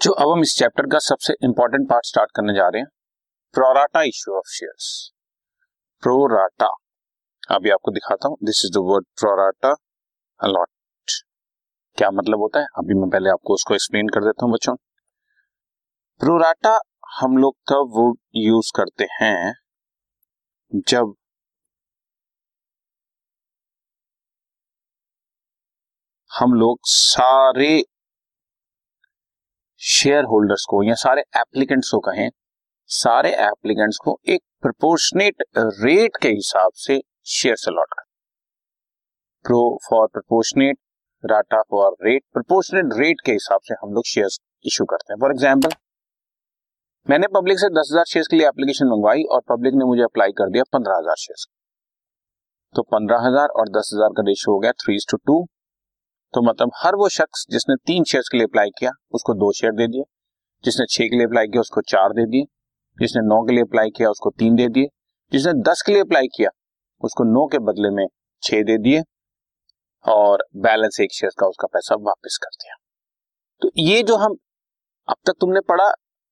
बच्चों अब हम इस चैप्टर का सबसे इंपॉर्टेंट पार्ट स्टार्ट करने जा रहे हैं, pro rata issue of shares. Pro rata अभी आपको दिखाता हूं। This is the word pro rata allot. क्या मतलब होता है अभी मैं पहले आपको उसको एक्सप्लेन कर देता हूं बच्चों। प्रोराटा हम लोग तब वो यूज करते हैं जब हम लोग सारे शेयर होल्डर्स को या सारे एप्लीकेंट्स को कहें, सारे एप्लीकेंट्स को एक प्रोपोर्शनेट रेट के हिसाब से शेयर्स अलॉट करें। Pro for proportionate, rata for rate. Proportionate rate के हिसाब से हम लोग शेयर्स इशू करते हैं। फॉर एग्जांपल, मैंने पब्लिक से 10,000 शेयर्स के लिए एप्लीकेशन मंगवाई और पब्लिक ने मुझे अप्लाई कर दिया 15,000 शेयर्स। तो 15,000 और 10,000 का रेशियो हो गया 3:2। तो मतलब हर वो शख्स जिसने 3 शेयर्स के लिए अप्लाई किया उसको 2 शेयर दे दिए, जिसने 6 के लिए अप्लाई किया उसको 4 दे दिए, जिसने 9 के लिए अप्लाई किया उसको 3 दे दिए, जिसने 10 के लिए अप्लाई किया उसको 9 के बदले में 6 दे दिए और बैलेंस 1 शेयर का उसका पैसा वापस कर दिया। तो ये जो हम अब तक तुमने पढ़ा,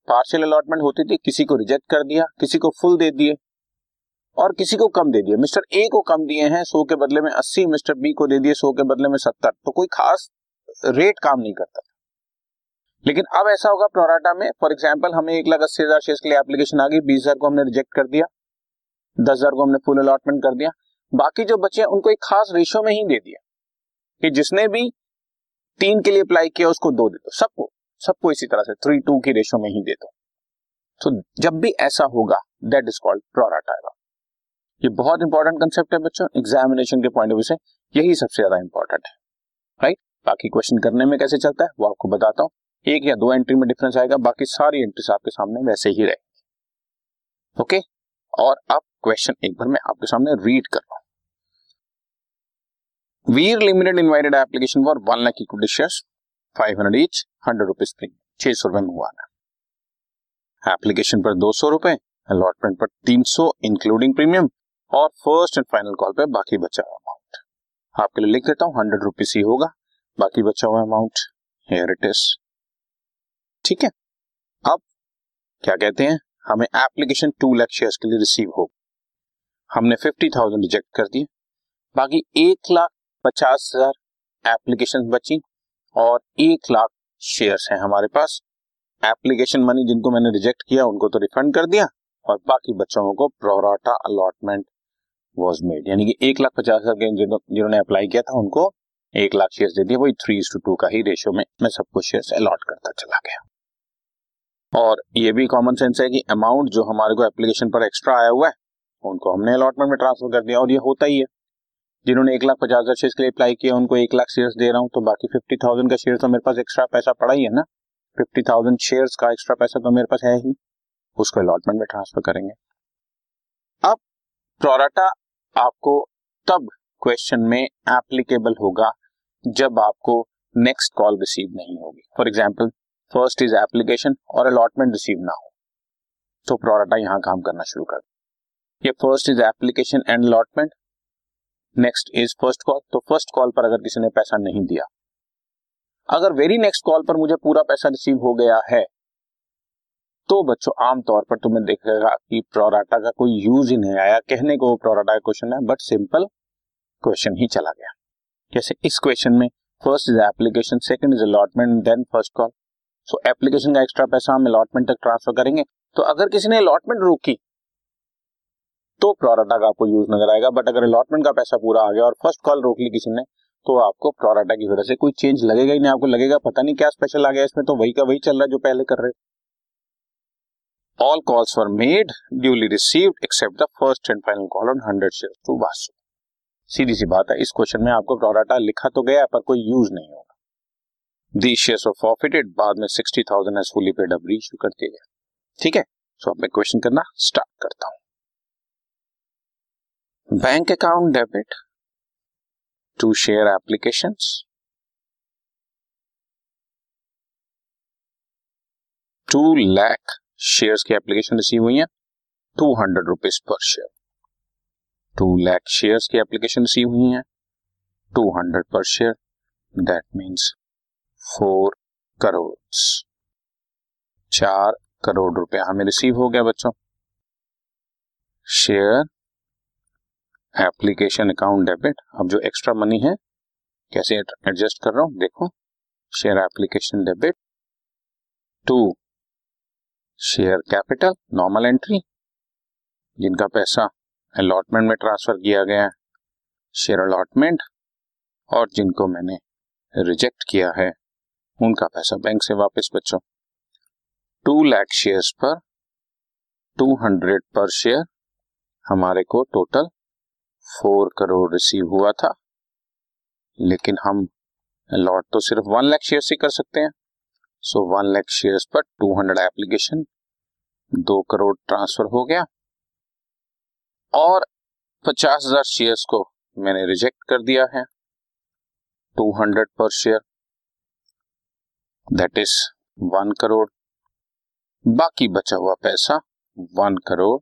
पार्शियल अलॉटमेंट होती थी, किसी को रिजेक्ट कर दिया, किसी को फुल दे दिए और किसी को कम दे दिए। मिस्टर ए को कम दिए हैं 100 के बदले में 80, मिस्टर बी को दे दिए 100 के बदले में 70। तो कोई खास रेट काम नहीं करता। लेकिन अब ऐसा होगा प्रोराटा में। फॉर एग्जांपल, हमें 1,80,000 शेयर्स के लिए एप्लीकेशन आ गई, 20,000 को हमने रिजेक्ट कर दिया, 10,000 को हमने फुल अलॉटमेंट कर दिया, बाकी जो बचे उनको एक खास रेशियो में ही दे दिया कि जिसने भी 3 के लिए अप्लाई किया उसको 2 दे दो, सबको इसी तरह से 3:2 की रेशियो में ही दे दो। तो जब भी ऐसा होगा दैट इज कॉल्ड प्रोराटा। ये बहुत इंपॉर्टेंट कंसेप्ट है बच्चों, एग्जामिनेशन के पॉइंट ऑफ व्यू से यही सबसे ज्यादा इंपॉर्टेंट है, राइट। बाकी क्वेश्चन करने में कैसे चलता है वो आपको बताता हूं। 1 या 2 एंट्री में डिफरेंस आएगा, बाकी सारी एंट्रीज आपके सामने वैसे ही रहेंगी। ओके, और अब क्वेश्चन एक बार मैं आपके सामने रीड कर रहा हूं। Veer limited invited application for 1 lakh equity shares, 500 each, 100 rupees premium, 600 रुपए मंगवाना। एप्लीकेशन पर 200 रुपए, अलॉटमेंट पर 300 इंक्लूडिंग प्रीमियम और फर्स्ट एंड फाइनल कॉल पे बाकी बचा हुआ अमाउंट। आपके लिए लिख देता हूं 100 रुपीज ही होगा, बाकी बचा हुआ अमाउंट हियर इट इज। ठीक है, अब क्या कहते हैं, हमें एप्लीकेशन 2 लाख शेयर्स के लिए रिसीव हो, हमने 50,000 रिजेक्ट कर दिए, बाकी 1,50,000 एप्लीकेशन बची और 1,00,000 शेयर्स हैं हमारे पास। एप्लीकेशन मनी जिनको मैंने रिजेक्ट किया उनको तो रिफंड कर दिया और बाकी बच्चों को प्रोराटा अलॉटमेंट वॉज मेड, यानी कि 1,50,000 जिन्होंने अप्लाई किया था उनको 1,00,000 शेयर्स दे दिए। वही 3:2 का ही रेशियो में मैं सबको शेयर्स अलॉट करता चला गया। और ये भी कॉमन सेंस है कि अमाउंट जो हमारे को एप्लीकेशन पर एक्स्ट्रा आया हुआ है उनको हमने अलॉटमेंट में ट्रांसफर कर दिया और ये होता ही है। जिन्होंने 1,50,000 शेयर्स के लिए अप्लाई किया उनको 1,00,000 शेयर्स दे रहा हूँ, तो बाकी 50,000 का शेयर तो मेरे पास एक्स्ट्रा पैसा पड़ा ही है ना। 50,000 शेयर्स का एक्स्ट्रा पैसा तो मेरे पास है ही, उसको अलॉटमेंट में ट्रांसफर करेंगे। अब प्रोराटा आपको तब क्वेश्चन में एप्लीकेबल होगा जब आपको नेक्स्ट कॉल रिसीव नहीं होगी। For example, first is application और अलॉटमेंट रिसीव ना हो तो प्रोराटा यहां काम करना शुरू कर दे। ये first is application and allotment, next is first call. तो फर्स्ट कॉल पर अगर किसी ने पैसा नहीं दिया, अगर वेरी नेक्स्ट कॉल पर मुझे पूरा पैसा रिसीव हो गया है तो बच्चों आमतौर पर तुम्हें देखेगा कि प्रोराटा का कोई यूज ही नहीं आया। कहने को प्रोराटा का क्वेश्चन है बट सिंपल क्वेश्चन ही चला गया। जैसे इस क्वेश्चन में first is application, second is allotment, then first call. So application का एक्स्ट्रा पैसा हम अलॉटमेंट तक ट्रांसफर करेंगे। तो अगर किसी ने अलॉटमेंट रोकी तो प्रोराटा का आपको यूज नजर आएगा, बट अगर अलॉटमेंट का पैसा पूरा आ गया और फर्स्ट कॉल रोक ली किसी ने तो आपको प्रोराटा की वजह से कोई चेंज लगेगा ही नहीं। आपको लगेगा पता नहीं क्या स्पेशल आ गया इसमें, तो वही का वही चल रहा है जो पहले कर रहे। All calls were made, duly received, except the first and final call on 100 shares to Vasu. सीधी सी बात है, इस क्वेश्चन में आपको प्रोराटा लिखा तो गया पर कोई यूज नहीं होगा। These shares were forfeited, बाद में 60,000 as fully paid up reissue कर दिया गया। ठीक है, तो अब मैं क्वेश्चन करना स्टार्ट करता हूं। Bank account debit, 2 share applications, 2 lakh shares की एप्लीकेशन रिसीव हुई है, 200 रुपीज पर शेयर। 2 लाख शेयर्स की एप्लीकेशन रिसीव हुई है, 200 per share, that means 4 crore. 4 crore रुपया हमें रिसीव हो गया बच्चों। शेयर एप्लीकेशन अकाउंट डेबिट, अब जो एक्स्ट्रा मनी है कैसे एडजस्ट कर रहा हूं देखो, share application debit to share capital normal entry, जिनका पैसा अलॉटमेंट में ट्रांसफर किया गया है शेयर अलॉटमेंट, और जिनको मैंने रिजेक्ट किया है उनका पैसा बैंक से वापस बच्चों। 2 लाख शेयर्स पर 200 पर शेयर हमारे को टोटल 4 करोड़ रिसीव हुआ था, लेकिन हम अलॉट तो सिर्फ 1 लाख शेयर से कर सकते हैं, सो 1 लाख शेयर्स पर 200 एप्लीकेशन 2 करोड़ ट्रांसफर हो गया, और 50,000 शेयर्स को मैंने रिजेक्ट कर दिया है 200 per share, that is 1 crore. बाकी बचा हुआ पैसा 1 करोड़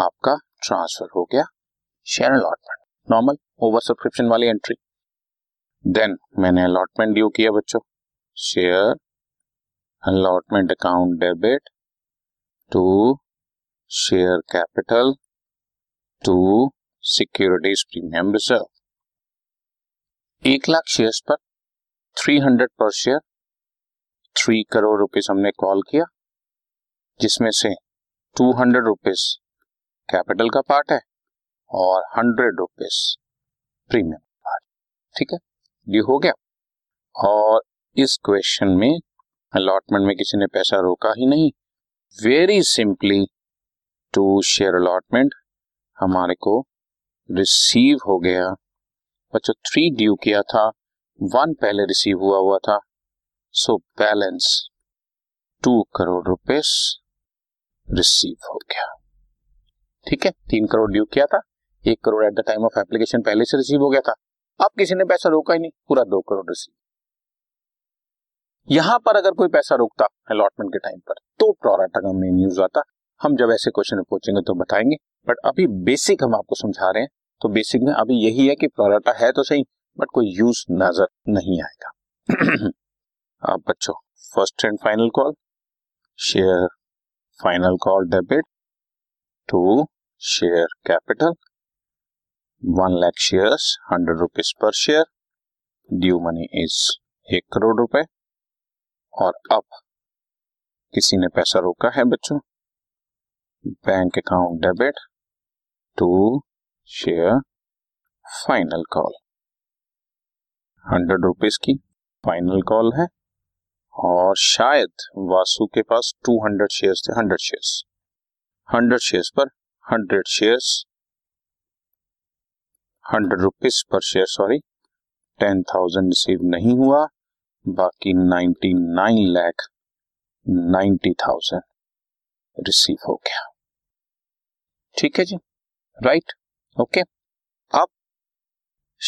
आपका ट्रांसफर हो गया share allotment normal over subscription वाली एंट्री। देन मैंने अलॉटमेंट ड्यू किया बच्चों, share allotment account debit to share capital to securities premium reserve. 1 lakh shares पर 300 पर शेयर 3 करोड़ रुपीस हमने कॉल किया, जिसमें से 200 रुपीस कैपिटल का पार्ट है और 100 रुपीस प्रीमियम पार्ट, ठीक है, ड्यू हो गया। और इस क्वेश्चन में अलॉटमेंट में किसी ने पैसा रोका ही नहीं, very simply to share allotment हमारे को रिसीव हो गया बच्चों। 3 ड्यू किया था, 1 पहले रिसीव हुआ था, सो बैलेंस 2 करोड़ रुपए रिसीव हो गया, ठीक है। 3 करोड़ ड्यू किया था, 1 crore at the time of application पहले से रिसीव हो गया था, अब किसी ने पैसा रोका ही नहीं, पूरा 2 करोड़ रिसीव। यहां पर अगर कोई पैसा रोकता अलॉटमेंट के टाइम पर तो प्रोराटा में न्यूज आता, हम जब ऐसे क्वेश्चन पूछेंगे तो बताएंगे, बट अभी बेसिक हम आपको समझा रहे हैं, तो बेसिक में अभी यही है कि प्रोराटा है तो सही बट कोई यूज नजर नहीं आएगा। आप बच्चों first and final call, share final call debit to share capital 1 lakh shares 100 rupees पर share, due money is 1 crore रुपए, और अब किसी ने पैसा रोका है बच्चों, bank account debit to share final call 100 rupees की फाइनल कॉल है, और शायद वासु के पास 200 शेयर्स थे, 100 शेयर्स पर 100 रुपीज पर शेयर 10,000 रिसीव नहीं हुआ, बाकी 99,90,000 रिसीव हो गया, ठीक है जी, राइट, ओके। अब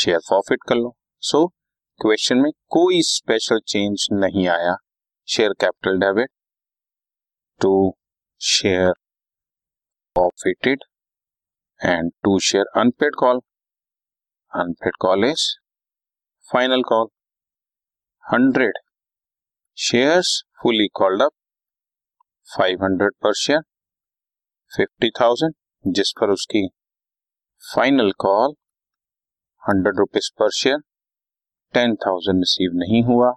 शेयर फॉरफिट कर लो, सो क्वेश्चन में कोई स्पेशल चेंज नहीं आया, share capital debit to share forfeited and to share unpaid call, unpaid call is final call 100 shares fully called up 500 पर शेयर 50,000, जिस पर उसकी फाइनल कॉल 100 रुपीज पर शेयर 10,000 रिसीव नहीं हुआ,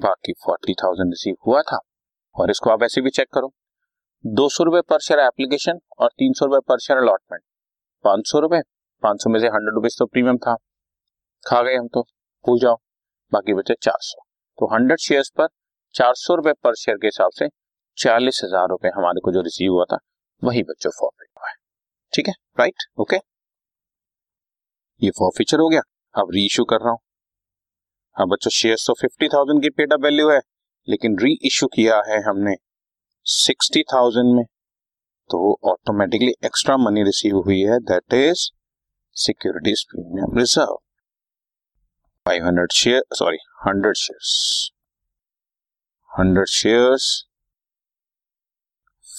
बाकी 40,000 रिसीव हुआ था। और इसको आप ऐसे भी चेक करो, 200 रुपए पर शेयर एप्लीकेशन और 300 रुपए पर शेयर अलॉटमेंट, 500 रुपए, 500 में से 100 रुपीज तो प्रीमियम था, खा गए हम तो भूल जाओ, बाकी बचे 400, तो 100 शेयर्स पर 400 रुपए पर शेयर के हिसाब से 40,000 रुपए हमारे को जो रिसीव हुआ था वही बच्चों फॉरफिट हुआ है, ठीक है, राइट, ओके। ये फॉरफिचर हो गया, अब रीइश्यू कर रहा हूँ। अब बच्चों शेयर्स तो 50,000 की पेड अप वैल्यू है, लेकिन रीइश्यू किया है हमने 60,000 में, तो ऑटोमेटिकली एक्स्ट्रा मनी रिसीव हुई है, that is securities premium reserve 100 shares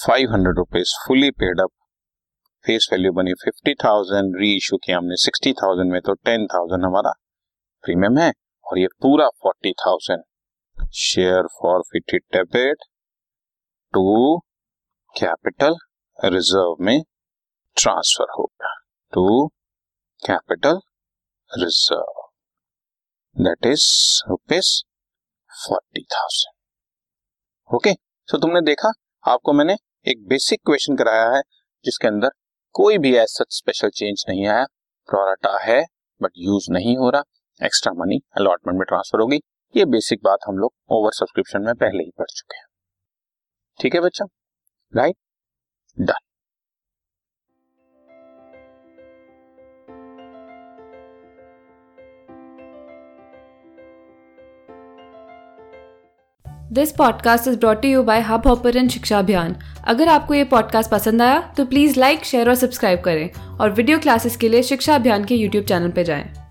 500 rupees fully paid up, face value बनी 50,000, री इशू किया हमने 60,000 में, तो 10,000 हमारा प्रीमियम है, और ये पूरा 40,000 share forfeited debit to capital reserve में ट्रांसफर होगा, to capital reserve that is ₹40,000। Okay, so तुमने देखा आपको मैंने एक बेसिक क्वेश्चन कराया है जिसके अंदर कोई भी ऐसा स्पेशल चेंज नहीं आया, प्रोराटा है बट यूज नहीं हो रहा, एक्स्ट्रा मनी अलॉटमेंट में ट्रांसफर होगी। ये बेसिक बात हम लोग ओवर सब्सक्रिप्शन में पहले ही पढ़ चुके हैं। ठीक है बच्चा, right done. This podcast is brought you by Hubhopper and Shiksha Abhiyan. अगर आपको ये पॉडकास्ट पसंद आया तो प्लीज़ लाइक, शेयर और सब्सक्राइब करें और वीडियो क्लासेस के लिए शिक्षा अभियान के यूट्यूब चैनल पर जाएं।